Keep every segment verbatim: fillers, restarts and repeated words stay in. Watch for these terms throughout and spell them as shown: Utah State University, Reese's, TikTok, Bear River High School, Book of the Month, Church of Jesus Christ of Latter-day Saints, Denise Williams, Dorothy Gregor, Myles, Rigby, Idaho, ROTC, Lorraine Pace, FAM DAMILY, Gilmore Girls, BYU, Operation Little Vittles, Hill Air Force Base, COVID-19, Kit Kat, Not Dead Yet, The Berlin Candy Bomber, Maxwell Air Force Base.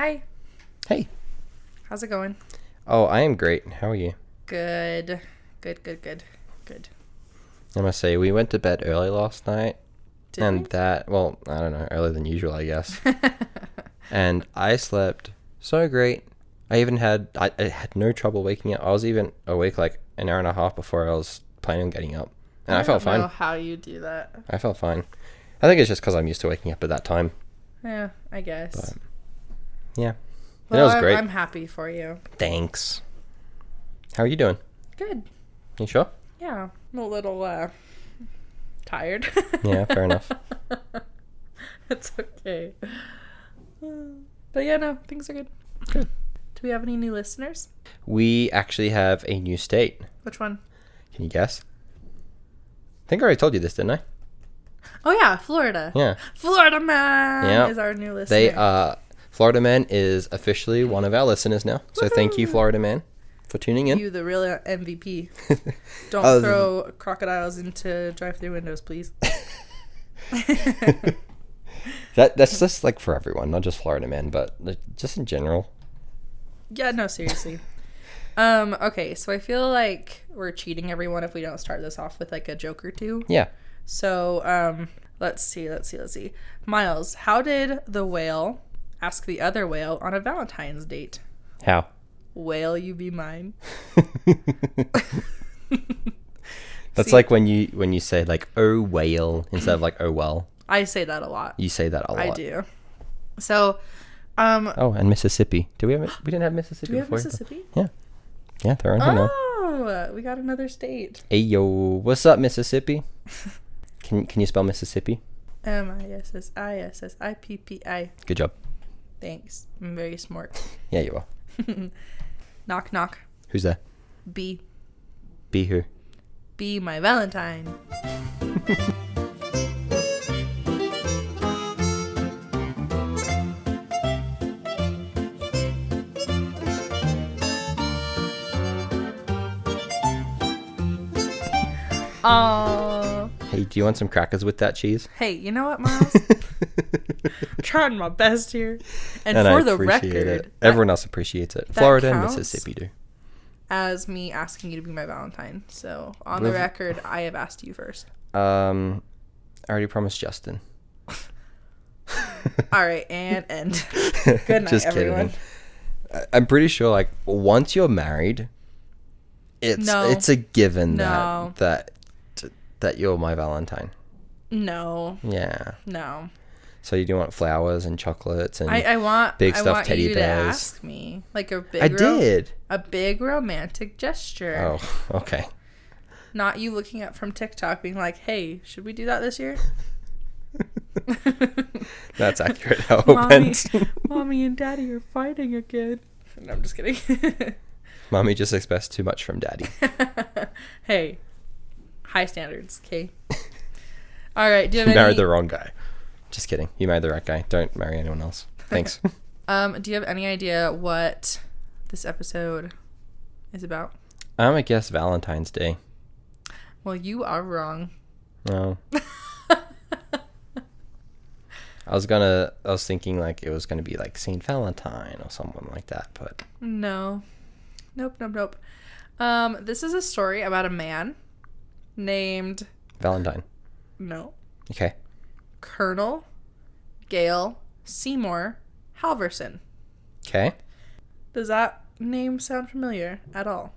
Hi. Hey. How's it going? Oh, I am great. How are you? Good. Good, good, good, good. I must say, we went to bed early last night. Did and we? that, well, I don't know, earlier than usual, I guess. And I slept so great. I even had, I, I had no trouble waking up. I was even awake like an hour and a half before I was planning on getting up. And I, I felt fine. I don't know how you do that. I felt fine. I think it's just because I'm used to waking up at that time. Yeah, I guess. But, yeah. Well, that was great. I'm happy for you. Thanks. How are you doing? Good. You sure? Yeah. I'm a little uh, tired. Yeah, fair enough. It's okay. But yeah, no, things are good. Good. Do we have any new listeners? We actually have a new state. Which one? Can you guess? I think I already told you this, didn't I? Oh, yeah, Florida. Yeah. Florida Man yep. is our new listener. They are... Uh, Florida Man is officially one of our listeners now. So Woo-hoo! Thank you, Florida Man, for tuning in. You, the real M V P. Don't uh, throw crocodiles into drive-thru windows, please. that That's just like for everyone, not just Florida Man, but just in general. Yeah, no, seriously. um, okay, so I feel like we're cheating everyone if we don't start this off with like a joke or two. Yeah. So um, let's see, let's see, let's see. Miles, how did the whale... ask the other whale on a Valentine's date? How? Whale, you be mine. That's See, like when you when you say like oh whale instead of like oh well. I say that a lot. You say that a lot. I do. So, um. Oh, and Mississippi. Do we have we didn't have Mississippi? Do we have before, Mississippi? But, yeah, yeah, they're on here oh, now. Oh, we got another state. Hey yo, what's up, Mississippi? Can can you spell Mississippi? M I S S I S S I P P I. Good job. Thanks. I'm very smart. Yeah, you are. Knock, knock. Who's there? B. Be who? Be my Valentine. Aww. Hey, do you want some crackers with that cheese? Hey, you know what, Miles? I'm trying my best here. And, and for the record, everyone else appreciates it. Florida and Mississippi do. As me asking you to be my Valentine. So on the record, I have asked you first. Um, I already promised Justin. All right, and end. Good night, Just everyone. Kidding. I'm pretty sure, like, once you're married, it's no. it's a given no. that that that you're my Valentine. No. Yeah. No. So you do want flowers and chocolates and I, I want, big stuffed I want teddy you bears. To ask me like a big. I ro- did a big romantic gesture. Oh, okay. Not you looking up from TikTok, being like, "Hey, should we do that this year?" That's accurate. How it opens. Mommy and Daddy are fighting again. No, I'm just kidding. Mommy just expects too much from Daddy. Hey, high standards, okay. All right. Do you have you any- married the wrong guy? Just kidding. You married the right guy. Don't marry anyone else. Thanks. um, do you have any idea what this episode is about? I'm going to guess Valentine's Day. Well, you are wrong. No. I was going to, I was thinking like it was going to be like Saint Valentine or someone like that, but. No. Nope, nope, nope. Um, this is a story about a man named. Valentine. No. Okay. Colonel Gail Seymour Halverson. Okay. Does that name sound familiar at all?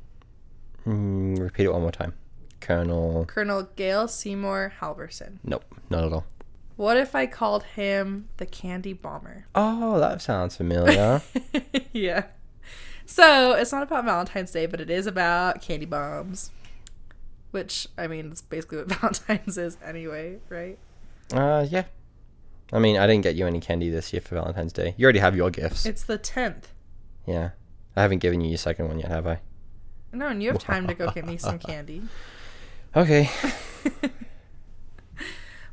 Mm, repeat it one more time. Colonel... Colonel Gail Seymour Halverson. Nope, not at all. What if I called him the Candy Bomber? Oh, that sounds familiar. Yeah. So, it's not about Valentine's Day, but it is about candy bombs. Which, I mean, it's basically what Valentine's is anyway, right? Uh, yeah. I mean, I didn't get you any candy this year for Valentine's Day. You already have your gifts. It's the tenth. Yeah. I haven't given you your second one yet, have I? No, and you have time to go get me some candy. Okay.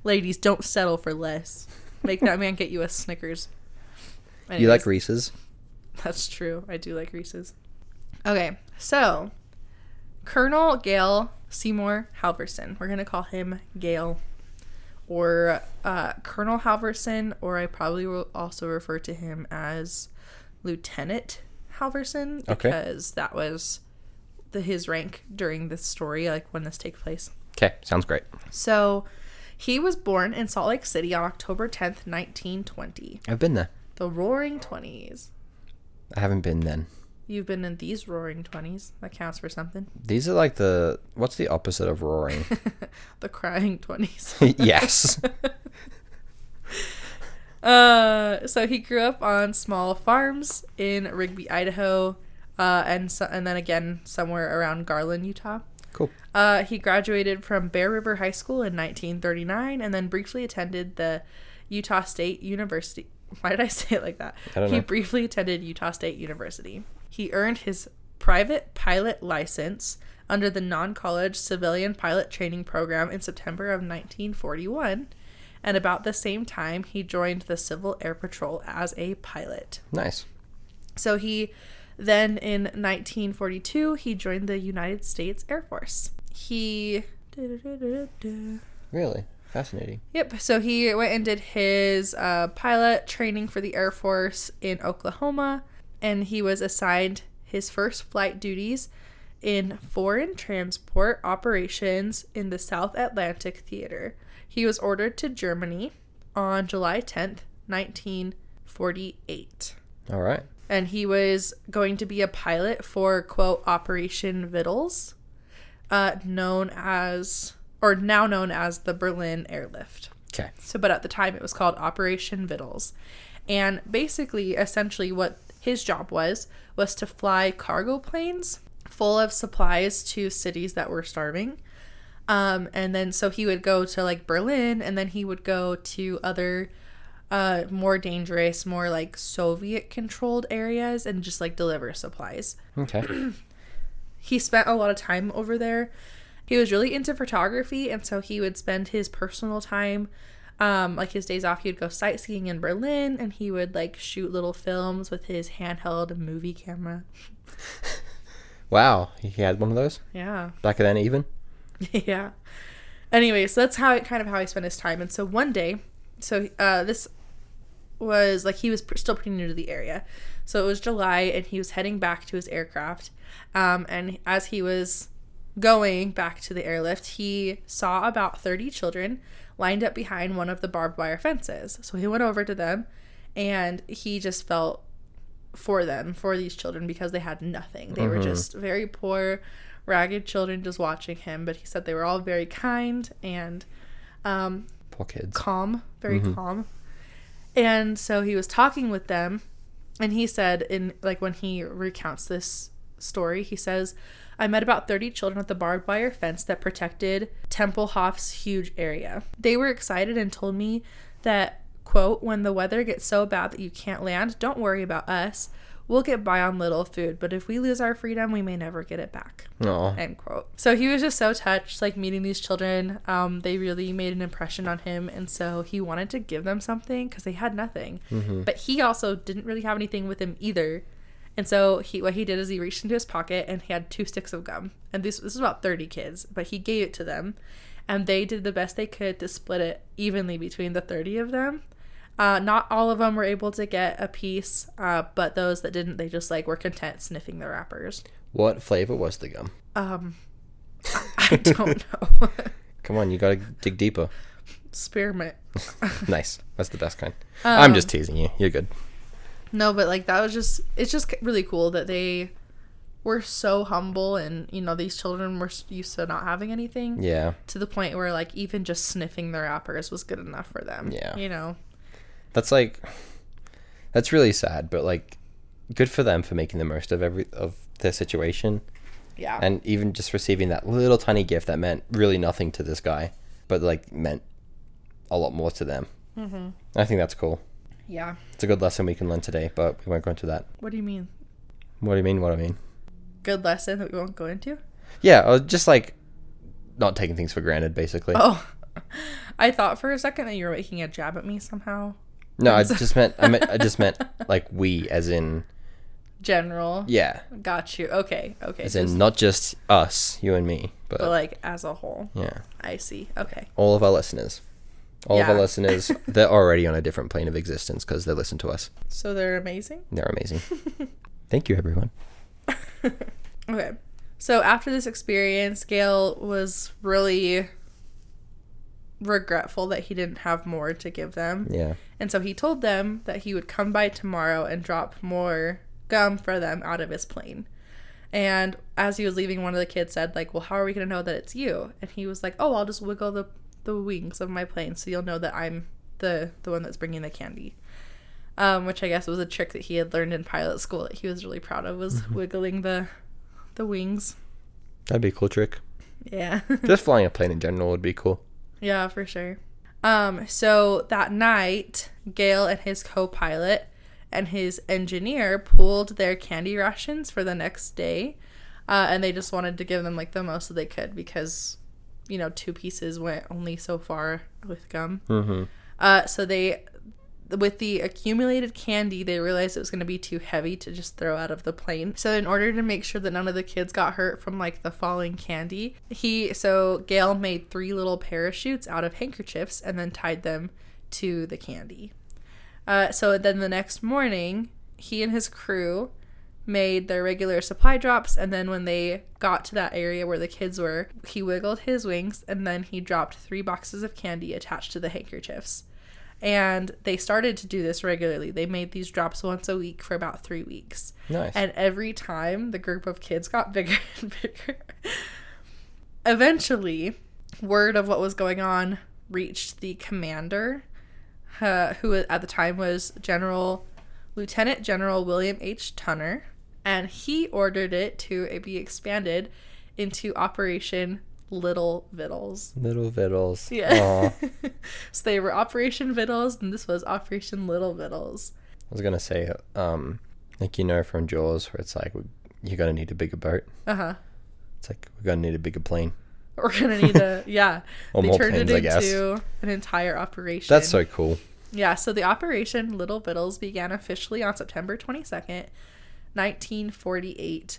Ladies, don't settle for less. Make that man get you a Snickers. Anyways, you like Reese's? That's true. I do like Reese's. Okay, so Colonel Gail Seymour Halverson. We're going to call him Gail. for uh, Colonel Halverson, or I probably will also refer to him as Lieutenant Halverson, because okay. that was the his rank during this story, like when this takes place. Okay, sounds great. So he was born in Salt Lake City on October tenth, nineteen twenty. I've been there. The Roaring Twenties. I haven't been then. You've been in these Roaring Twenties. That counts for something. These are like the... What's the opposite of roaring? The crying twenties. Yes. uh, so he grew up on small farms in Rigby, Idaho, uh, and so, and then again somewhere around Garland, Utah. Cool. Uh, he graduated from Bear River High School in nineteen thirty-nine and then briefly attended the Utah State University. Why did I say it like that? I don't know. He briefly attended Utah State University. He earned his private pilot license under the non-college civilian pilot training program in September of nineteen forty-one, and about the same time, he joined the Civil Air Patrol as a pilot. Nice. So he then, in nineteen forty-two, he joined the United States Air Force. He... Really? Fascinating. Yep. So he went and did his uh, pilot training for the Air Force in Oklahoma, and he was assigned his first flight duties in foreign transport operations in the South Atlantic Theater. He was ordered to Germany on July tenth, nineteen forty-eight. All right. And he was going to be a pilot for, quote, Operation Vittles, uh, known as, or now known as the Berlin Airlift. Okay. So, but at the time it was called Operation Vittles. And basically, essentially what his job was, was to fly cargo planes full of supplies to cities that were starving. Um, and then so he would go to like Berlin, and then he would go to other uh, more dangerous, more like Soviet controlled areas and just like deliver supplies. Okay. He spent a lot of time over there. He was really into photography, and so he would spend his personal time Um, like his days off, he'd go sightseeing in Berlin, and he would like shoot little films with his handheld movie camera. Wow. He had one of those? Yeah. Back then even? Yeah. Anyway, so that's how it kind of how he spent his time. And so one day, so uh, this was like he was pr- still pretty new to the area. So it was July, and he was heading back to his aircraft. Um, and as he was going back to the airlift, he saw about thirty children lined up behind one of the barbed wire fences. So he went over to them, and he just felt for them, for these children, because they had nothing. They mm-hmm. were just very poor, ragged children just watching him. But he said they were all very kind and um, poor kids. Calm, very mm-hmm. calm. And so he was talking with them, and he said, in like when he recounts this story, he says, I met about thirty children at the barbed wire fence that protected Tempelhof's huge area. They were excited and told me that, quote, when the weather gets so bad that you can't land, don't worry about us. We'll get by on little food, but if we lose our freedom, we may never get it back. Aww. End quote. So he was just so touched, like meeting these children. Um, they really made an impression on him, and so he wanted to give them something because they had nothing. Mm-hmm. But he also didn't really have anything with him either. And so he, what he did is he reached into his pocket, and he had two sticks of gum. And this this is about thirty kids, but he gave it to them. And they did the best they could to split it evenly between the thirty of them. Uh, not all of them were able to get a piece, uh, but those that didn't, they just like were content sniffing the wrappers. What flavor was the gum? Um, I, I don't know. Come on, you gotta dig deeper. Spearmint. Nice. That's the best kind. Um, I'm just teasing you. You're good. No, but, like, that was just, it's just really cool that they were so humble, and, you know, these children were used to not having anything. Yeah. To the point where, like, even just sniffing their wrappers was good enough for them. Yeah. You know? That's, like, that's really sad, but, like, good for them for making the most of every, of their situation. Yeah. And even just receiving that little tiny gift that meant really nothing to this guy, but, like, meant a lot more to them. Mm-hmm. I think that's cool. Yeah. It's a good lesson we can learn today, but we won't go into that. What do you mean? What do you mean? What do I mean? Good lesson that we won't go into? Yeah, or just like not taking things for granted, basically. Oh, I thought for a second that you were making a jab at me somehow. No, I just meant I meant I just meant like we, as in general. Yeah. Got you. Okay. Okay. As so in just... not just us, you and me, but, but like as a whole. Yeah. I see. Okay. All of our listeners. All yeah. of our listeners, they're already on a different plane of existence because they listen to us. So they're amazing? They're amazing. Thank you, everyone. Okay. So after this experience, Gail was really regretful that he didn't have more to give them. Yeah. And so he told them that he would come by tomorrow and drop more gum for them out of his plane. And as he was leaving, one of the kids said, like, well, how are we going to know that it's you? And he was like, oh, I'll just wiggle the the wings of my plane so you'll know that I'm the, the one that's bringing the candy. Um, which I guess was a trick that he had learned in pilot school that he was really proud of, was mm-hmm. wiggling the the wings. That'd be a cool trick. Yeah. Just flying a plane in general would be cool. Yeah, for sure. Um, so that night, Gail and his co-pilot and his engineer pulled their candy rations for the next day, uh, and they just wanted to give them, like, the most that they could because, you know, two pieces went only so far with gum. Mm-hmm. Uh, so they, with the accumulated candy, they realized it was going to be too heavy to just throw out of the plane. So in order to make sure that none of the kids got hurt from, like, the falling candy, he, so Gail made three little parachutes out of handkerchiefs and then tied them to the candy. Uh, so then the next morning, he and his crew made their regular supply drops, and then when they got to that area where the kids were, he wiggled his wings, and then he dropped three boxes of candy attached to the handkerchiefs. And they started to do this regularly. They made these drops once a week for about three weeks. Nice. And every time, the group of kids got bigger and bigger. Eventually, word of what was going on reached the commander, uh, who at the time was General Lieutenant General William H. Tunner, and he ordered it to be expanded into Operation Little Vittles. Little Vittles. Yeah. So they were Operation Vittles, and this was Operation Little Vittles. I was going to say, um, like, you know, from Jaws, where it's like, you're going to need a bigger boat. Uh-huh. It's like, we're going to need a bigger plane. We're going to need a, yeah. Or they more turned planes, it into an entire operation. That's so cool. Yeah, so the Operation Little Vittles began officially on September twenty-second, nineteen forty-eight.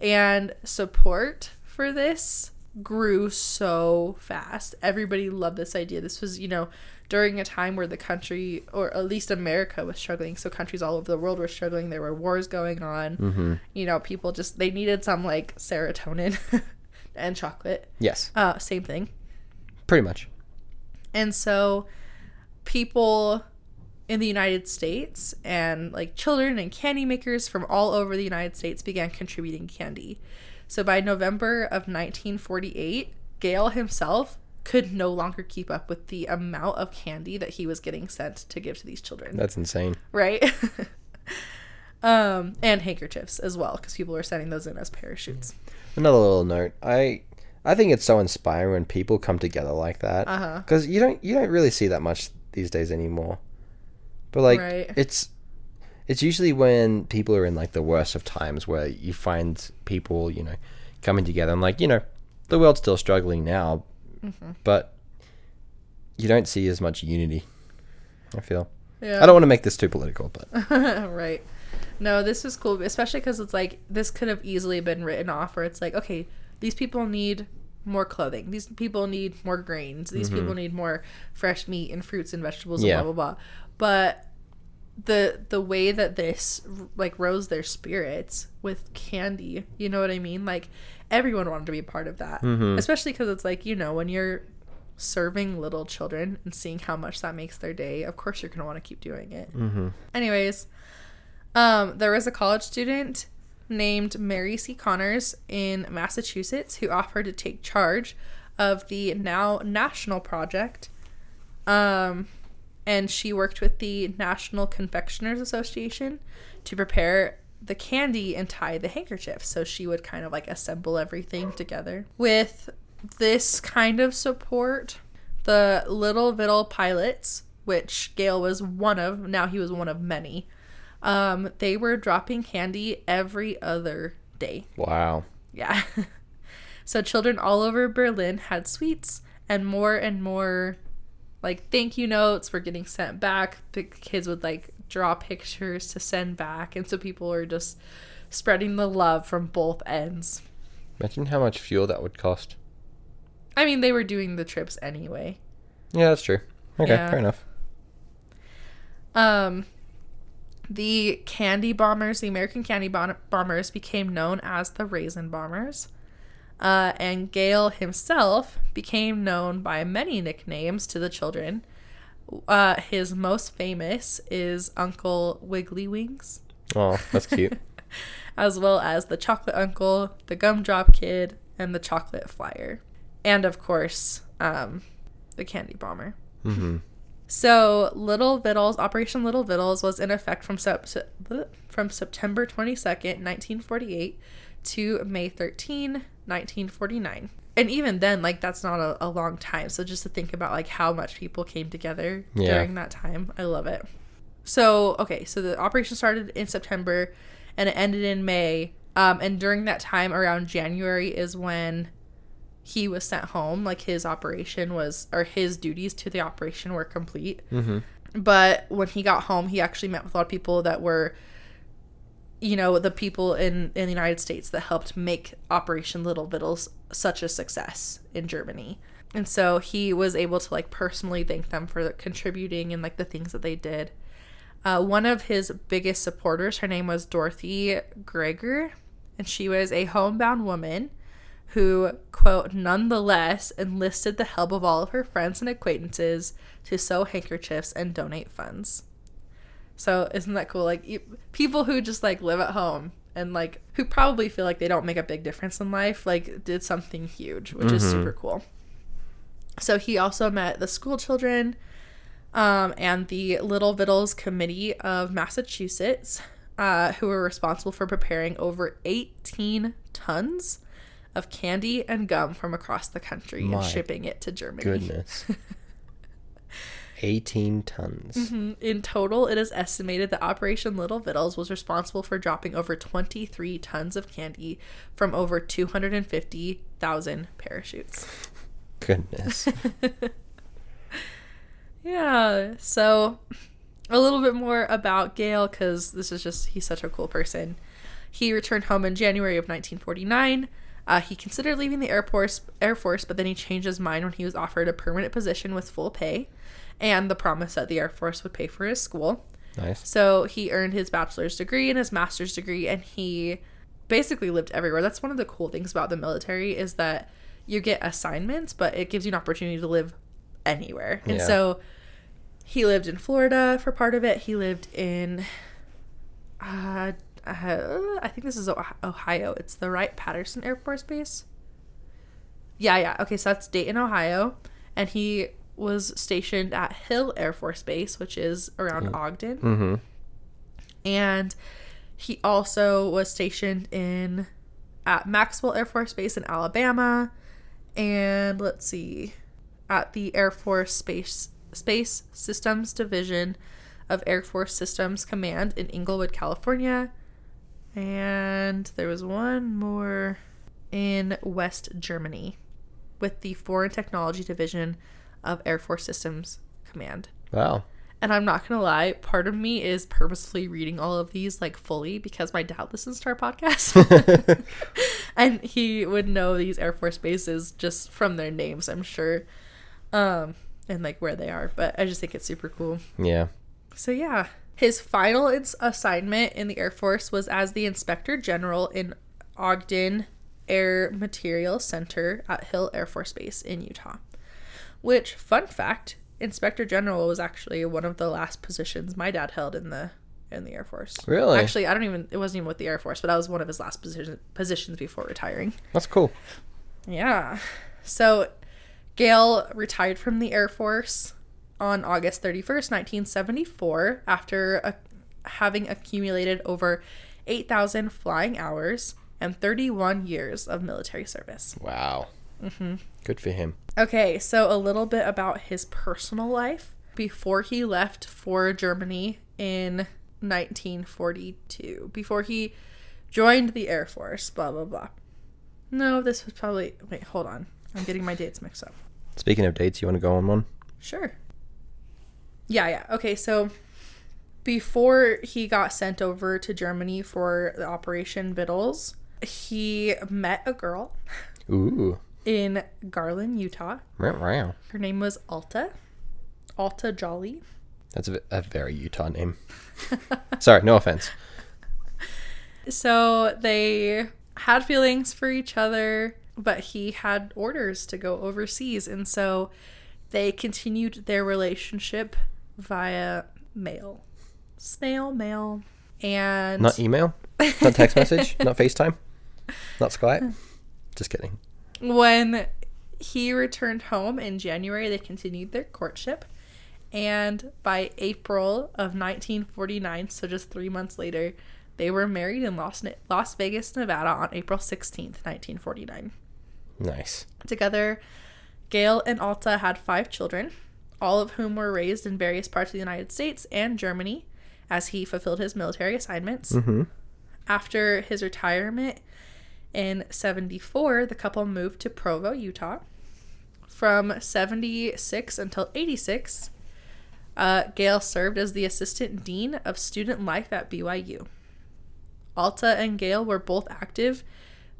And support for this grew so fast. Everybody loved this idea. This was, you know, during a time where the country, or at least America, was struggling. So countries all over the world were struggling. There were wars going on. Mm-hmm. You know, people just, they needed some, like, serotonin and chocolate. Yes. Uh, same thing. Pretty much. And so people in the United States and, like, children and candy makers from all over the United States began contributing candy. So by November of nineteen forty-eight, Gail himself could no longer keep up with the amount of candy that he was getting sent to give to these children. That's insane. Right? um, and handkerchiefs as well, because people were sending those in as parachutes. Another little note. I... I think it's so inspiring when people come together like that, because uh-huh. you don't you don't really see that much these days anymore. But, like, right. it's it's usually when people are in, like, the worst of times where you find people, you know, coming together. And, like, you know, the world's still struggling now, mm-hmm. but you don't see as much unity, I feel. Yeah. I don't want to make this too political, but right. No, this is cool, especially because it's like this could have easily been written off, where it's like, okay, these people need more clothing. These people need more grains. These mm-hmm. people need more fresh meat and fruits and vegetables and yeah. blah, blah, blah. But the the way that this, like, rose their spirits with candy, you know what I mean? Like, everyone wanted to be a part of that. Mm-hmm. Especially because it's like, you know, when you're serving little children and seeing how much that makes their day, of course you're going to want to keep doing it. Mm-hmm. Anyways, um, there was a college student named Mary C Connors in Massachusetts who offered to take charge of the now national project, um and she worked with the National Confectioners Association to prepare the candy and tie the handkerchiefs. So she would kind of, like, assemble everything together. With this kind of support, the Little Vittle pilots, which Gail was one of, now he was one of many, Um, they were dropping candy every other day. Wow. Yeah. So children all over Berlin had sweets, and more and more, like, thank you notes were getting sent back. The kids would, like, draw pictures to send back, and so people were just spreading the love from both ends. Imagine how much fuel that would cost. I mean, they were doing the trips anyway. Yeah, that's true. Okay, yeah. Fair enough. Um, the Candy Bombers, the American Candy Bom- Bombers, became known as the Raisin Bombers. Uh, and Gail himself became known by many nicknames to the children. Uh, his most famous is Uncle Wiggly Wings. Oh, that's cute. As well as the Chocolate Uncle, the Gumdrop Kid, and the Chocolate Flyer. And, of course, um, the Candy Bomber. Mm-hmm. So, Little Vittles, Operation Little Vittles, was in effect from sep- from September twenty-second, nineteen forty-eight to May thirteenth, nineteen forty-nine. And even then, like, that's not a, a long time. So just to think about, like, how much people came together yeah. during that time. I love it. So, okay, so the operation started in September and it ended in May. Um, and during that time, around January, is when he was sent home. Like, his operation was, or his duties to the operation were complete. Mm-hmm. But when he got home, he actually met with a lot of people that were, you know, the people in, in the United States that helped make Operation Little Vittles such a success in Germany. And so he was able to, like, personally thank them for contributing and, like, the things that they did. Uh, one of his biggest supporters, her name was Dorothy Gregor, and she was a homebound woman who, quote, nonetheless enlisted the help of all of her friends and acquaintances to sew handkerchiefs and donate funds. So isn't that cool? Like, you, people who just, like, live at home and, like, who probably feel like they don't make a big difference in life, like, did something huge, which mm-hmm. is super cool. So he also met the school children um, and the Little Vittles Committee of Massachusetts, uh, who were responsible for preparing over eighteen tons of candy and gum from across the country My and shipping it to Germany. Goodness. eighteen tons. Mm-hmm. In total, it is estimated that Operation Little Vittles was responsible for dropping over twenty-three tons of candy from over two hundred fifty thousand parachutes. Goodness. Yeah, so a little bit more about Gail, because this is just, he's such a cool person. He returned home in January of nineteen forty-nine. Uh, he considered leaving the Air Force, Air Force, but then he changed his mind when he was offered a permanent position with full pay and the promise that the Air Force would pay for his school. Nice. So he earned his bachelor's degree and his master's degree, and he basically lived everywhere. That's one of the cool things about the military, is that you get assignments, but it gives you an opportunity to live anywhere. And yeah. so he lived in Florida for part of it. He lived in, uh, uh, I think this is Ohio. It's the Wright-Patterson Air Force Base. Yeah, yeah. Okay, so that's Dayton, Ohio. And he was stationed at Hill Air Force Base, which is around mm. Ogden. Mm-hmm. And he also was stationed in at Maxwell Air Force Base in Alabama. And let's see, at the Air Force Space, Space Systems Division of Air Force Systems Command in Inglewood, California. And there was one more in West Germany with the Foreign Technology Division of Air Force Systems Command. Wow. And I'm not gonna lie, part of me is purposefully reading all of these, like, fully, because my dad listens to our podcast and he would know these Air Force bases just from their names, I'm sure, um and, like, where they are. But I just think it's super cool. Yeah. So yeah, his final ins- assignment in the Air Force was as the Inspector General in Ogden Air Material Center at Hill Air Force Base in Utah. Which, fun fact, Inspector General was actually one of the last positions my dad held in the in the Air Force. Really? Actually, I don't even, it wasn't even with the Air Force, but that was one of his last position, positions before retiring. That's cool. Yeah. So, Gail retired from the Air Force on August thirty-first, nineteen seventy-four, after uh, having accumulated over eight thousand flying hours and thirty-one years of military service. Wow. Mm-hmm. Good for him. Okay, so a little bit about his personal life before he left for Germany in nineteen forty-two, before he joined the Air Force, blah, blah, blah. No, this was probably... Wait, hold on. I'm getting my dates mixed up. Speaking of dates, you want to go on one? Sure. Yeah, yeah. Okay, so before he got sent over to Germany for the Operation Vittles, he met a girl. Ooh. In Garland, Utah. Wow. Her name was Alta. Alta Jolly. That's a, a very Utah name. Sorry, no offense. So they had feelings for each other, but he had orders to go overseas. And so they continued their relationship via mail. Snail mail. And not email? Not text message? Not FaceTime? Not Skype? Just kidding. When he returned home in January, they continued their courtship. And by April of nineteen forty-nine, so just three months later, they were married in Las, Las Vegas, Nevada on April sixteenth, nineteen forty-nine. Nice. Together, Gail and Alta had five children, all of whom were raised in various parts of the United States and Germany as he fulfilled his military assignments. Mm-hmm. After his retirement in seventy-four, the couple moved to Provo, Utah. From seventy-six until eighty-six, uh, Gail served as the assistant dean of student life at B Y U. Alta and Gail were both active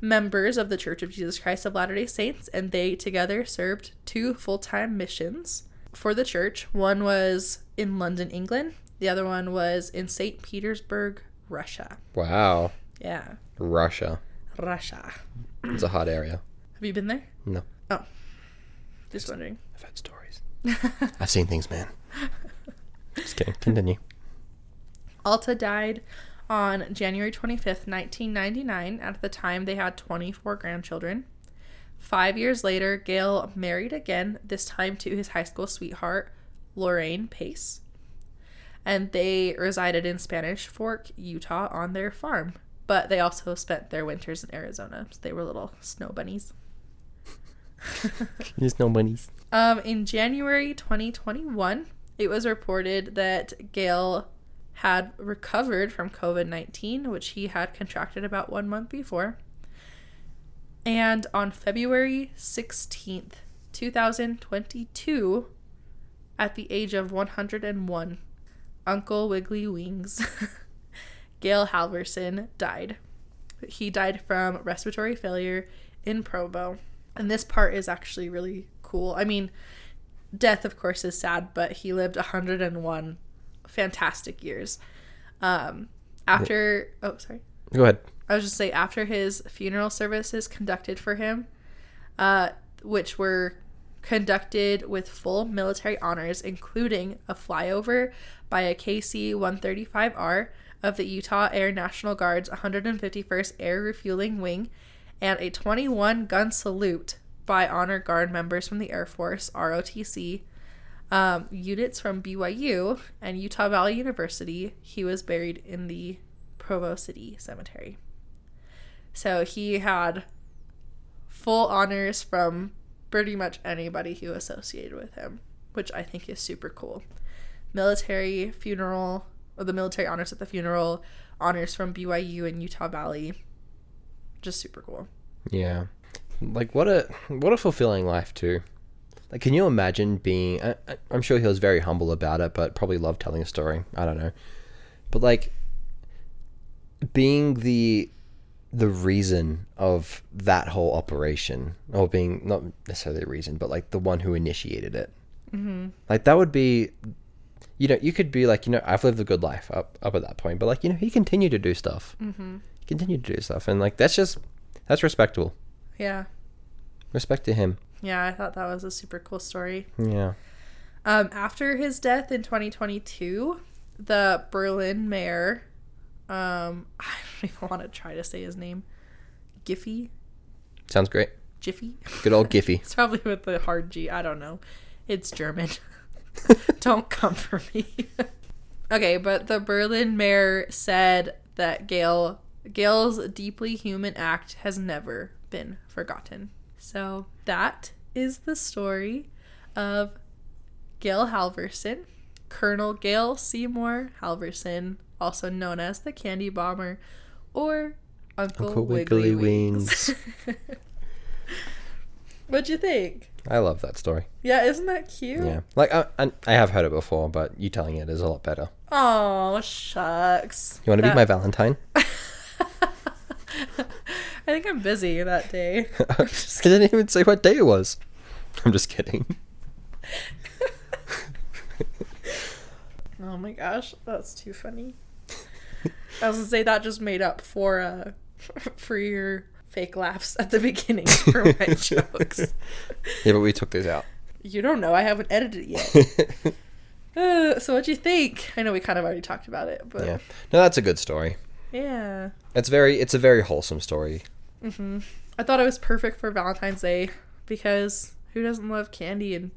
members of the Church of Jesus Christ of Latter-day Saints, and they together served two full-time missions for the church. One was in London, England. The other one was in Saint Petersburg, Russia. Wow. Yeah. Russia. Russia. It's a hot area. Have you been there? No. Oh. Just I've, wondering. I've had stories. I've seen things, man. Just kidding. Continue. Alta died on January twenty-fifth, nineteen ninety-nine. At the time, they had twenty-four grandchildren. Five years later, Gail married again, this time to his high school sweetheart, Lorraine Pace. And they resided in Spanish Fork, Utah, on their farm. But they also spent their winters in Arizona. So they were little snow bunnies. There's no bunnies. Um, in January twenty twenty-one, it was reported that Gail had recovered from COVID nineteen, which he had contracted about one month before. And on February sixteenth, two thousand twenty-two, at the age of one hundred one, Uncle Wiggly Wings, Gail Halverson, died. He died from respiratory failure in Provo. And this part is actually really cool. I mean, death, of course, is sad, but he lived one hundred one fantastic years. Um, after, oh, sorry. Go ahead. I was just saying, after his funeral services conducted for him, uh, which were conducted with full military honors, including a flyover by a K C one thirty-five R of the Utah Air National Guard's one hundred fifty-first Air Refueling Wing, and a twenty-one gun salute by Honor Guard members from the Air Force, R O T C, Um, units from B Y U and Utah Valley University. He was buried in the Provo City Cemetery. So he had full honors from pretty much anybody who associated with him, which I think is super cool. Military funeral, or the military honors at the funeral, honors from B Y U and Utah Valley. Just super cool. Yeah. Like, what a what a fulfilling life, too. Like, can you imagine being, I, I'm sure he was very humble about it, but probably loved telling a story. I don't know. But, like, being the the reason of that whole operation, or being, not necessarily the reason, but, like, the one who initiated it. Mm-hmm. Like, that would be, you know, you could be like, you know, I've lived a good life up, up at that point. But, like, you know, he continued to do stuff. Mm-hmm. He continued to do stuff. And, like, that's just, that's respectable. Yeah. Respect to him. Yeah, I thought that was a super cool story. Yeah. Um, after his death in twenty twenty-two, the Berlin mayor, um, I don't even want to try to say his name, Giffey. Sounds great. Jiffy. Good old Giffey. It's probably with the hard G. I don't know. It's German. Don't come for me. Okay, but the Berlin mayor said that Gail, Gail's deeply human act has never been forgotten. So that is the story of Gail Halverson, Colonel Gail Seymour Halverson, also known as the Candy Bomber or Uncle, Uncle Wiggly, Wiggly Wings. Wings. What'd you think? I love that story. Yeah, isn't that cute? Yeah, like I, I, I have heard it before, but you telling it is a lot better. Oh, shucks. You want to that... be my Valentine? I think I'm busy that day. I didn't even say what day it was. I'm just kidding. Oh my gosh, that's too funny. I was gonna say that just made up for uh for your fake laughs at the beginning for my jokes. Yeah, but we took those out. You don't know. I haven't edited it yet. Uh, so what'd you think? I know we kind of already talked about it, but yeah, no, that's a good story. Yeah, it's very, it's a very wholesome story. Mm-hmm. I thought it was perfect for Valentine's Day because who doesn't love candy? And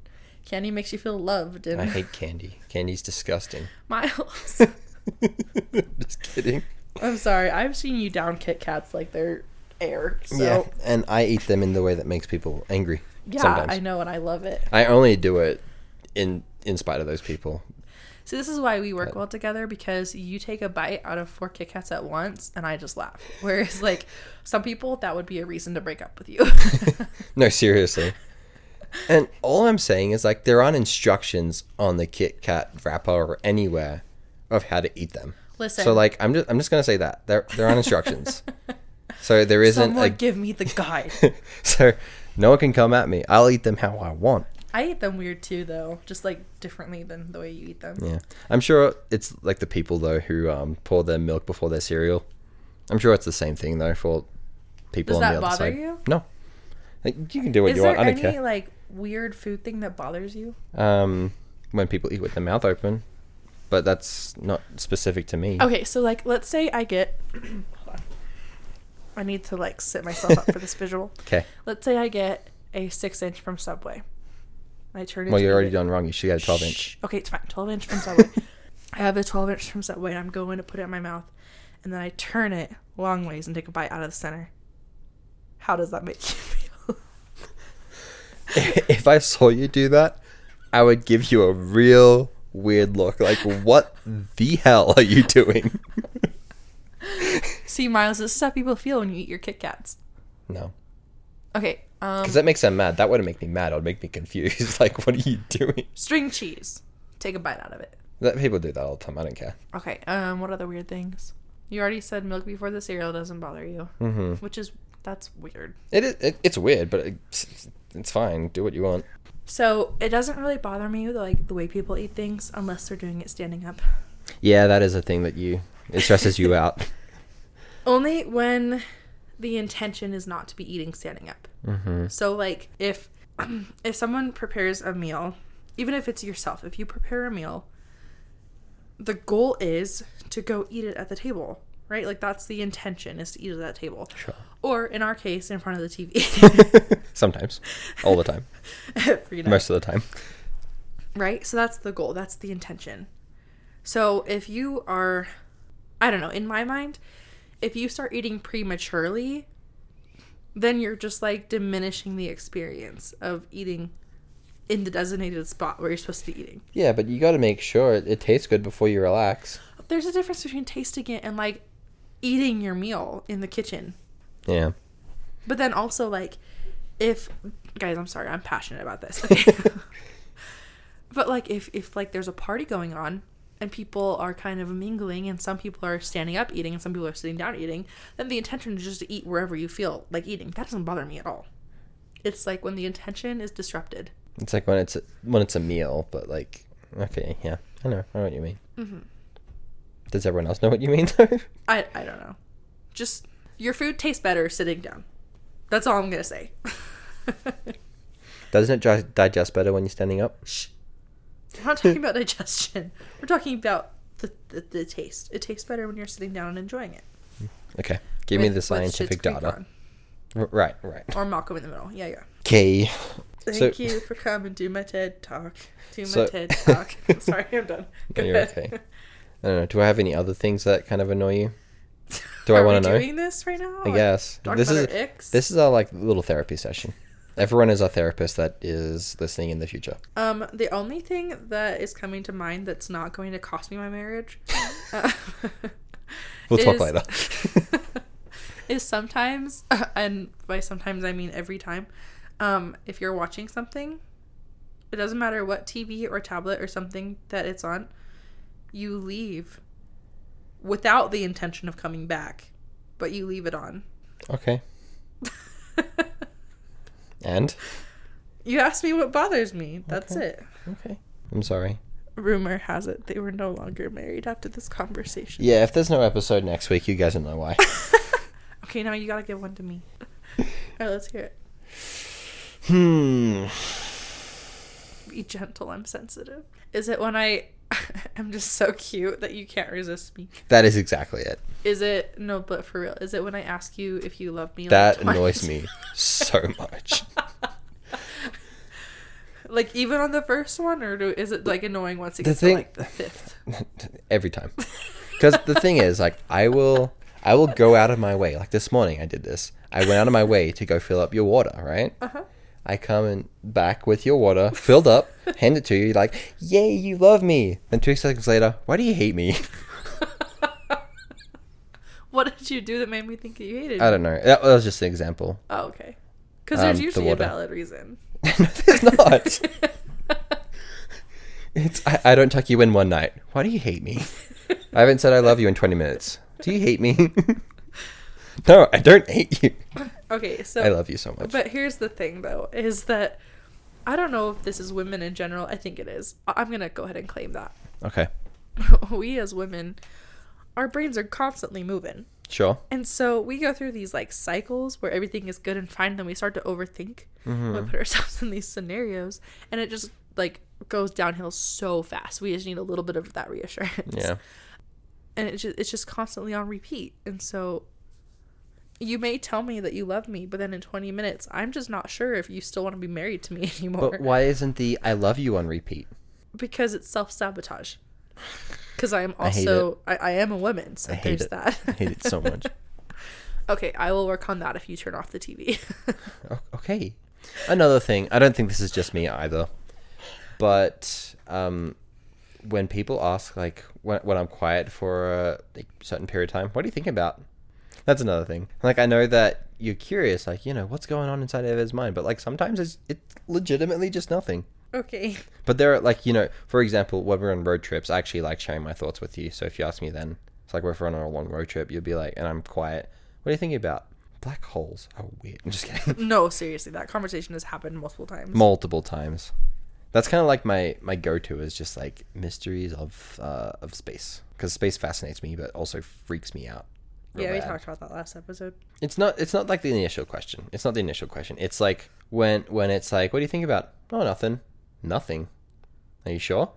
candy makes you feel loved. And I hate candy. Candy's disgusting. Miles. Just kidding. I'm sorry. I've seen you down Kit Kats like they're air. So. Yeah, and I eat them in the way that makes people angry. Yeah, sometimes. I know, and I love it. I only do it in in spite of those people. So this is why we work but. well together, because you take a bite out of four Kit Kats at once, and I just laugh. Whereas, like, some people, that would be a reason to break up with you. No, seriously. And all I'm saying is, like, there aren't instructions on the Kit Kat wrapper or anywhere of how to eat them. Listen. So, like, I'm just I'm just gonna say that there there aren't instructions. So there isn't. Someone a... give me the guide. So no one can come at me. I'll eat them how I want. I eat them weird too, though, just like differently than the way you eat them. Yeah, I'm sure it's like the people though who um, pour their milk before their cereal. I'm sure it's the same thing though for people Does on the other side. Does that bother you? No, like, you can do what Is you want. I don't care. Is there any like weird food thing that bothers you? Um, when people eat with their mouth open, but that's not specific to me. Okay, so like let's say I get. Hold on. I need to like sit myself up for this visual. Okay. Let's say I get a six inch from Subway. I turn well, you're already done wrong. You should get a twelve-inch. Okay, it's fine. twelve-inch from Subway. I have a twelve-inch from Subway, and I'm going to put it in my mouth, and then I turn it long ways and take a bite out of the center. How does that make you feel? If I saw you do that, I would give you a real weird look. Like, what the hell are you doing? See, Miles, this is how people feel when you eat your Kit Kats. No. Okay. Because um, that makes them mad. That wouldn't make me mad. It would make me confused. Like, what are you doing? String cheese. Take a bite out of it. That, people do that all the time. I don't care. Okay. Um. What other weird things? You already said milk before the cereal doesn't bother you. Mm-hmm. Which is, that's weird. It is. It, it's weird, but it's, it's fine. Do what you want. So, it doesn't really bother me, like, the way people eat things, unless they're doing it standing up. Yeah, that is a thing that you, it stresses you out. Only when the intention is not to be eating standing up. Mm-hmm. So, like, if if someone prepares a meal, even if it's yourself, if you prepare a meal, the goal is to go eat it at the table, right? Like, that's the intention, is to eat it at that table. Sure. Or, in our case, in front of the T V. Sometimes. All the time. Every night. Most of the time. Right? So, that's the goal. That's the intention. So, if you are, I don't know, in my mind, if you start eating prematurely, then you're just, like, diminishing the experience of eating in the designated spot where you're supposed to be eating. Yeah, but you got to make sure it, it tastes good before you relax. There's a difference between tasting it and, like, eating your meal in the kitchen. Yeah. But then also, like, if... Guys, I'm sorry. I'm passionate about this. Okay. But, like, if, if, like, there's a party going on, and people are kind of mingling, and some people are standing up eating, and some people are sitting down eating, then the intention is just to eat wherever you feel like eating. That doesn't bother me at all. It's like when the intention is disrupted. It's like when it's a, when it's a meal, but like, okay, yeah, I know, I know what you mean. Mm-hmm. Does everyone else know what you mean, though? I, I don't know. Just, your food tastes better sitting down. That's all I'm going to say. Doesn't it digest better when you're standing up? Shh. We're not talking about digestion. We're talking about the, the the taste. It tastes better when you're sitting down and enjoying it. Okay. Give with, me the scientific data. R- right, right. Or Malcolm in the Middle. Yeah, yeah. Okay. Thank so, you for coming to my TED Talk. To so, my TED Talk. Sorry, I'm done. Go no, you're ahead. Okay. I don't know. Do I have any other things that kind of annoy you? Do I want to know? Are we doing this right now? I guess. This is, this is our like little therapy session. Everyone is our therapist that is listening in the future. Um, the only thing that is coming to mind that's not going to cost me my marriage. Uh, we'll is, talk later. Is sometimes, uh, and by sometimes I mean every time, um, if you're watching something, it doesn't matter what T V or tablet or something that it's on, you leave without the intention of coming back, but you leave it on. Okay. And? You asked me what bothers me. That's okay. It. Okay. I'm sorry. rumor has it they were no longer married after this conversation. Yeah, if there's no episode next week, you guys don't know why. Okay, now you gotta give one to me. All right, let's hear it. Hmm. Be gentle, I'm sensitive. Is it when I am just so cute that you can't resist me? That is exactly it. Is it, no, but for real, is it when I ask you if you love me? That like annoys me so much. Like, even on the first one, or do, is it, like, annoying once it gets thing, to, like, the fifth? Every time. Because the thing is, like, I will I will go out of my way. Like, this morning I did this. I went out of my way to go fill up your water, right? Uh-huh. I come in back with your water, filled up, hand it to you, like, yay, you love me. Then two seconds later, why do you hate me? What did you do that made me think that you hated me? I don't know. That was just an example. Oh, okay. Because um, there's usually the a valid reason. No, there's not. It's I, I don't tuck you in one night. Why do you hate me? I haven't said I love you in twenty minutes. Do you hate me? No, I don't hate you. Okay, so I love you so much. But here's the thing, though, is that I don't know if this is women in general. I think it is. I'm gonna go ahead and claim that. Okay. We as women, our brains are constantly moving. Sure. And so we go through these like cycles where everything is good and fine, then we start to overthink. Mm-hmm. We put ourselves in these scenarios, and it just like goes downhill so fast. We just need a little bit of that reassurance. Yeah. And it's just, it's just constantly on repeat. And so you may tell me that you love me, but then in twenty minutes, I'm just not sure if you still want to be married to me anymore. But why isn't the I love you on repeat? Because it's self-sabotage. Because I am also, I, I, I am a woman, so there's it. that. I hate it so much. Okay, I will work on that if you turn off the T V. Okay. Another thing, I don't think this is just me either, but um, when people ask, like, when, when I'm quiet for a like, certain period of time, what do you think about? That's another thing. Like, I know that you're curious, like, you know, what's going on inside of his mind, but, like, sometimes it's, it's legitimately just nothing. Okay. But there are, like, you know, for example, when we're on road trips, I actually like sharing my thoughts with you. So if you ask me then, it's like we're on a long road trip, you'll be like, and I'm quiet. What are you thinking about? Black holes are weird. I'm just kidding. No, seriously. That conversation has happened multiple times. Multiple times. That's kind of like my, my go-to is just, like, mysteries of uh, of space. Because space fascinates me, but also freaks me out. Yeah, bad. We talked about that last episode. It's not It's not like the initial question. It's not the initial question. It's like when when it's like, what do you think about? Oh, nothing. Nothing. Are you sure?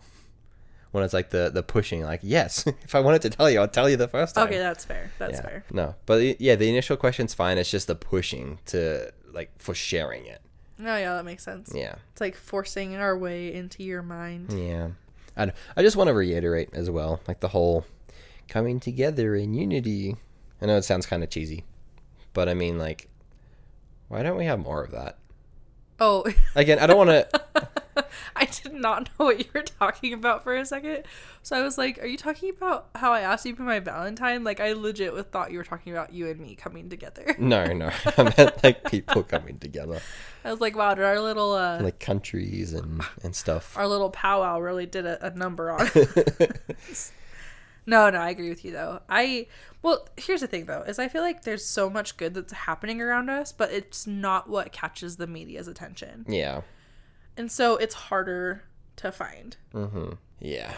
When it's like the the pushing, like, yes, if I wanted to tell you, I'll tell you the first time. Okay, that's fair. That's yeah. fair. No, but yeah, the initial question's fine. It's just the pushing to, like, for sharing it. Oh, yeah, that makes sense. Yeah. It's like forcing our way into your mind. Yeah. I, I just want to reiterate as well, like, the whole coming together in unity. I know it sounds kind of cheesy, but I mean, like, why don't we have more of that? Oh. Again, I don't want to... I did not know what you were talking about for a second. So I was like, are you talking about how I asked you for my Valentine? Like, I legit thought you were talking about you and me coming together. No, no. I meant, like, people coming together. I was like, wow, did our little... Uh, like, countries and, and stuff. Our little powwow really did a, a number on us. No, no, I agree with you, though. I... Well, here's the thing, though, is I feel like there's so much good that's happening around us, but it's not what catches the media's attention. Yeah. And so it's harder to find. Mm-hmm. Yeah.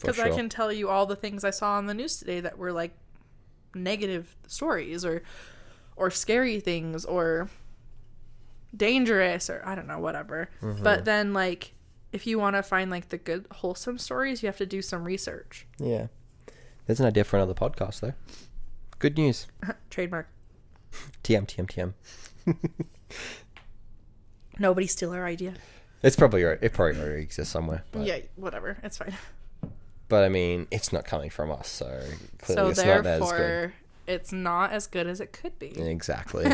Because sure. I can tell you all the things I saw on the news today that were, like, negative stories or or scary things or dangerous or, I don't know, whatever. Mm-hmm. But then, like, if you want to find, like, the good, wholesome stories, you have to do some research. Yeah. There's an idea for another podcast, though. Good news. Trademark. T M, T M, T M. Nobody steal our idea. It's probably it probably already exists somewhere. But. Yeah, whatever. It's fine. But I mean, it's not coming from us, so clearly so it's not as good. So therefore, it's not as good as it could be. Exactly.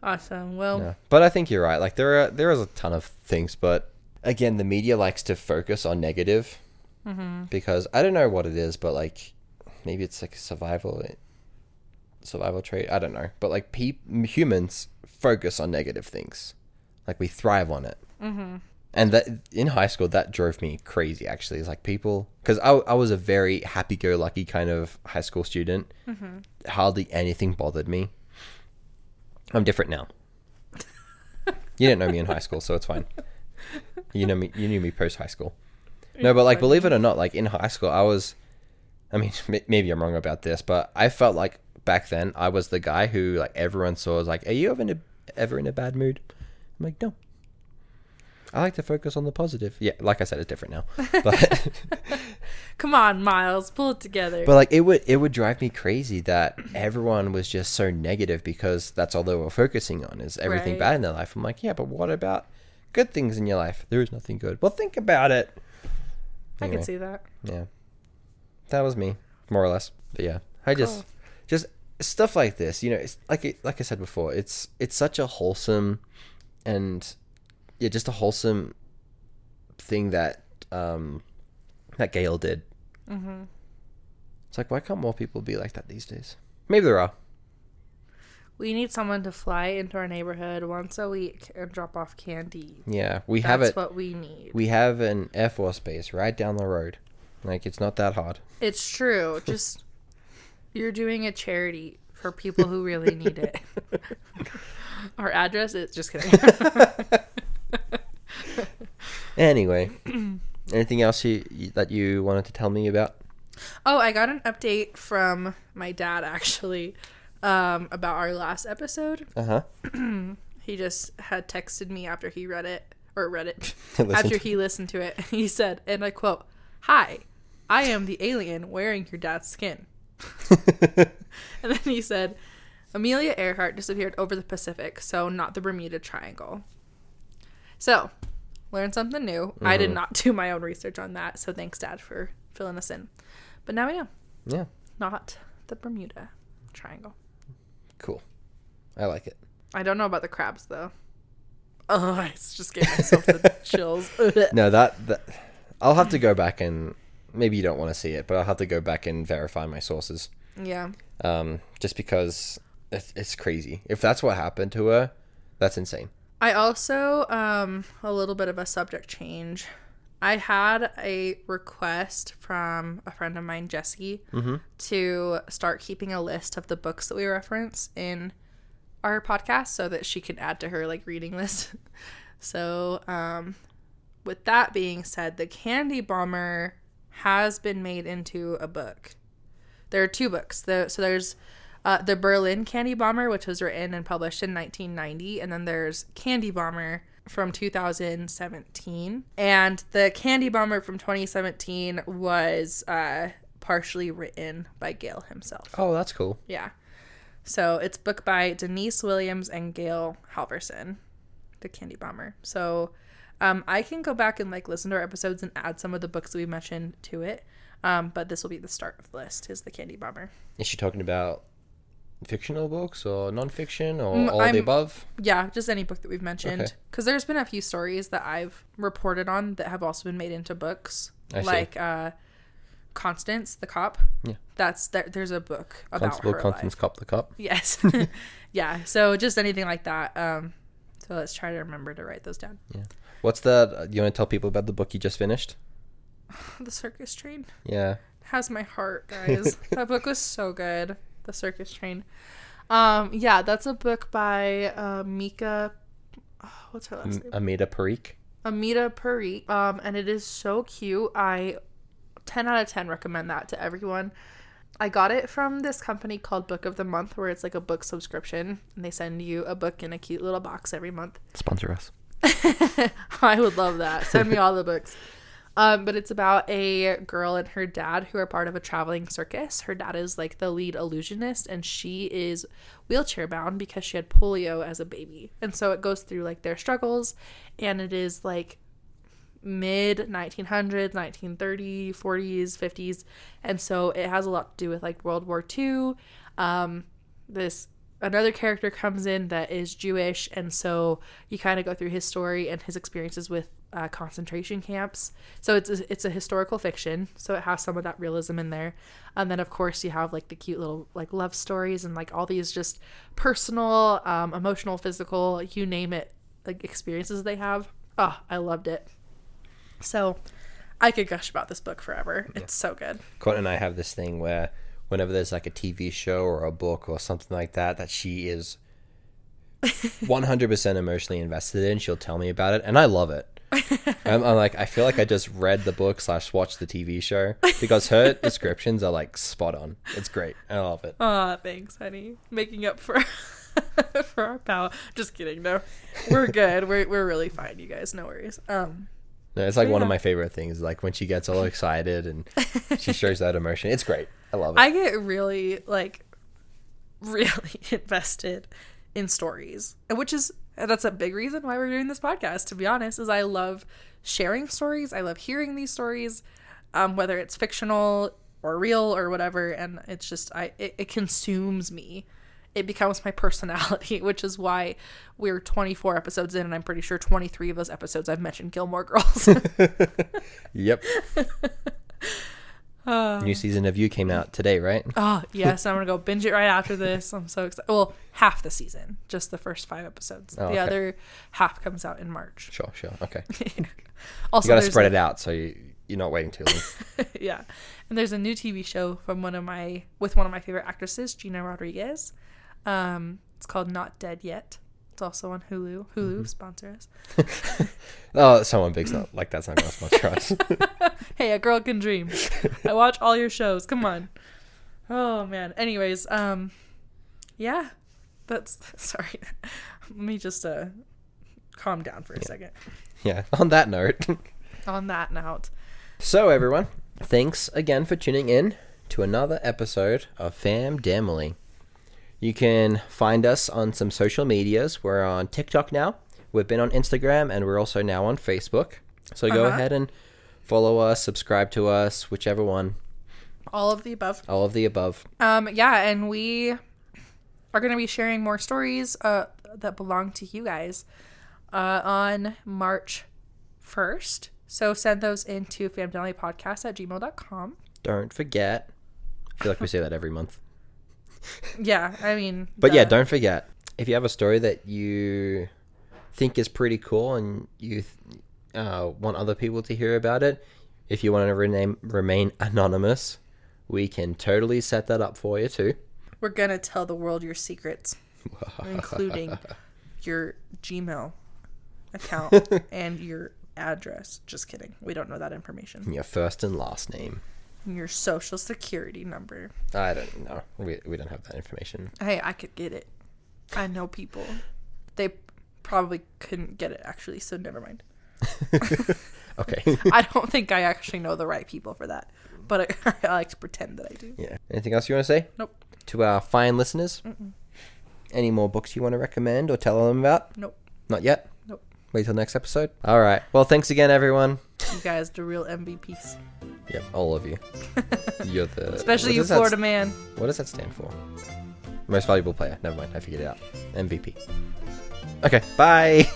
Awesome. Well, no. But I think you're right. Like there are there is a ton of things, but again, the media likes to focus on negative mm-hmm. because I don't know what it is, but like maybe it's like a survival. survival trait, I don't know, but like pe- humans focus on negative things, like we thrive on it. Mm-hmm. And that in high school that drove me crazy, actually. It's like people, because I, I was a very happy-go-lucky kind of high school student. Mm-hmm. Hardly anything bothered me. I'm different now. You didn't know me in high school, so it's fine. You know me. You knew me post high school. No, but like, believe it or not, like in high school, I was. I mean, maybe I'm wrong about this, but I felt like back then I was the guy who like everyone saw as like, are you ever in a, ever in a bad mood? I'm like, no. I like to focus on the positive. Yeah, like I said, it's different now. But come on, Miles, pull it together. But like, it would it would drive me crazy that everyone was just so negative because that's all they were focusing on is everything right. bad in their life. I'm like, yeah, but what about good things in your life? There is nothing good. Well, think about it. Anyway, I can see that. Yeah, that was me, more or less. But yeah, I just cool. just stuff like this. You know, it's like like I said before, it's it's such a wholesome and. Yeah, just a wholesome thing that um, that Gail did. Mm-hmm. It's like, why can't more people be like that these days? Maybe there are. We need someone to fly into our neighborhood once a week and drop off candy. Yeah, we That's have it. That's what we need. We have an Air Force Base right down the road. Like, it's not that hard. It's true. Just, you're doing a charity for people who really need it. Our address is, just kidding. Anyway, anything else you, you, that you wanted to tell me about? Oh, I got an update from my dad, actually, um, about our last episode. Uh-huh. He just had texted me after he read it, or read it, after he listened to it. He said, and I quote, "Hi, I am the alien wearing your dad's skin." And then he said, "Amelia Earhart disappeared over the Pacific, so not the Bermuda Triangle." So, learn something new. Mm-hmm. I did not do my own research on that, so thanks, Dad, for filling us in. But now we know. Yeah. Not the Bermuda Triangle. Cool. I like it. I don't know about the crabs, though. Oh, I just gave myself the chills. No, that, that... I'll have to go back and... Maybe you don't want to see it, but I'll have to go back and verify my sources. Yeah. Um, just because it's, it's crazy. If that's what happened to her, that's insane. I also, um, a little bit of a subject change. I had a request from a friend of mine, Jesse, mm-hmm. to start keeping a list of the books that we reference in our podcast so that she can add to her, like, reading list. So, um, with that being said, The Candy Bomber has been made into a book. There are two books. The, so there's uh, The Berlin Candy Bomber, which was written and published in nineteen ninety. And then there's Candy Bomber from two thousand seventeen. And the Candy Bomber from twenty seventeen was uh, partially written by Gail himself. Oh, that's cool. Yeah. So it's book by Denise Williams and Gail Halverson, The Candy Bomber. So um, I can go back and like listen to our episodes and add some of the books that we mentioned to it. Um, but this will be the start of the list, is The Candy Bomber. Is she talking about fictional books or nonfiction or mm, all I'm, of the above? Yeah, just any book that we've mentioned. Because okay. There's been a few stories that I've reported on that have also been made into books. I like uh, Constance, the cop. Yeah. That's there, There's a book about Constable her Constance life. Cop, the cop. Yes. Yeah, so just anything like that. Um, so let's try to remember to write those down. Yeah. What's the... You want to tell people about the book you just finished? The Circus Train. Yeah. It has my heart, guys. That book was so good. The Circus Train. Um, yeah, that's a book by uh, Mika. Oh, what's her last M- name? Amita Parikh. Amita Parikh. Um, and it is so cute. I ten out of ten recommend that to everyone. I got it from this company called Book of the Month, where it's like a book subscription, and they send you a book in a cute little box every month. Sponsor us. I would love that. Send me all the books. Um, but it's about a girl and her dad who are part of a traveling circus. Her dad is like the lead illusionist, and she is wheelchair bound because she had polio as a baby. And so it goes through like their struggles, and it is like mid nineteen hundreds, nineteen thirties, forties, fifties. And so it has a lot to do with like World War Two. Um, this another character comes in that is Jewish, and so you kind of go through his story and his experiences with Uh, concentration camps. So it's a, it's a historical fiction, so it has some of that realism in there. And then of course you have like the cute little like love stories and like all these just personal, um, emotional, physical, you name it, like experiences they have. Oh, I loved it. So I could gush about this book forever. Yeah. It's so good. Colton and I have this thing where whenever there's like a T V show or a book or something like that that she is one hundred percent emotionally invested in, she'll tell me about it, and I love it. I'm, I'm like, I feel like I just read the book slash watched the T V show, because her descriptions are like spot on. It's great. I love it. Oh, thanks, honey. Making up for for our power. Just kidding. No, we're good. We're we're really fine, you guys. No worries. Um, no, it's like yeah. one of my favorite things. Like when she gets all excited and she shows that emotion. It's great. I love it. I get really like really invested in stories, which is. And that's a big reason why we're doing this podcast, to be honest, is I love sharing stories. I love hearing these stories, um, whether it's fictional or real or whatever. And it's just, I it, it consumes me. It becomes my personality, which is why we're twenty-four episodes in, and I'm pretty sure twenty-three of those episodes I've mentioned Gilmore Girls. Yep. Uh, New season of You came out today, right? Oh, yes. I'm going to go binge it right after this. I'm so excited. Well, half the season, just the first five episodes. Oh, the okay. other half comes out in March. Sure, sure. Okay. Also, you got to spread a- it out so you, you're not waiting too long. Yeah. And there's a new T V show from one of my, with one of my favorite actresses, Gina Rodriguez. Um, it's called Not Dead Yet. It's also on Hulu. Hulu, mm-hmm. sponsor us. Oh, someone big's not like that's not going to sponsor us. Hey, a girl can dream. I watch all your shows. Come on. Oh, man. Anyways, um, yeah, that's sorry. Let me just uh, calm down for a yeah. second. Yeah. On that note. On that note. So, everyone, thanks again for tuning in to another episode of Fam Damily. You can find us on some social medias. We're on TikTok now. We've been on Instagram, and we're also now on Facebook. So uh-huh. go ahead and follow us, subscribe to us, whichever one. All of the above. All of the above. Um, yeah, and we are going to be sharing more stories uh, that belong to you guys uh, on March first. So send those in to famdailypodcast at gmail dot com. Don't forget. I feel like we say that every month. Yeah, I mean... But duh. yeah, don't forget, if you have a story that you think is pretty cool and you uh, want other people to hear about it, if you want to rename, remain anonymous, we can totally set that up for you too. We're going to tell the world your secrets, including your Gmail account and your address. Just kidding. We don't know that information. Your first and last name. Your social security number. I don't know. We we don't have that information. Hey, I could get it. I know people. They probably couldn't get it, actually, so never mind. Okay. I don't think I actually know the right people for that, but I, I like to pretend that I do. Yeah. Anything else you want to say? Nope. To our fine listeners? Mm-mm. Any more books you want to recommend or tell them about? Nope. Not yet? Nope. Wait till next episode? All right. Well, thanks again, everyone. You guys, the real M V Ps. Yep, all of you. You're the... Especially you, Florida st- man. What does that stand for? Most valuable player. Never mind, I figured it out. M V P. Okay, bye!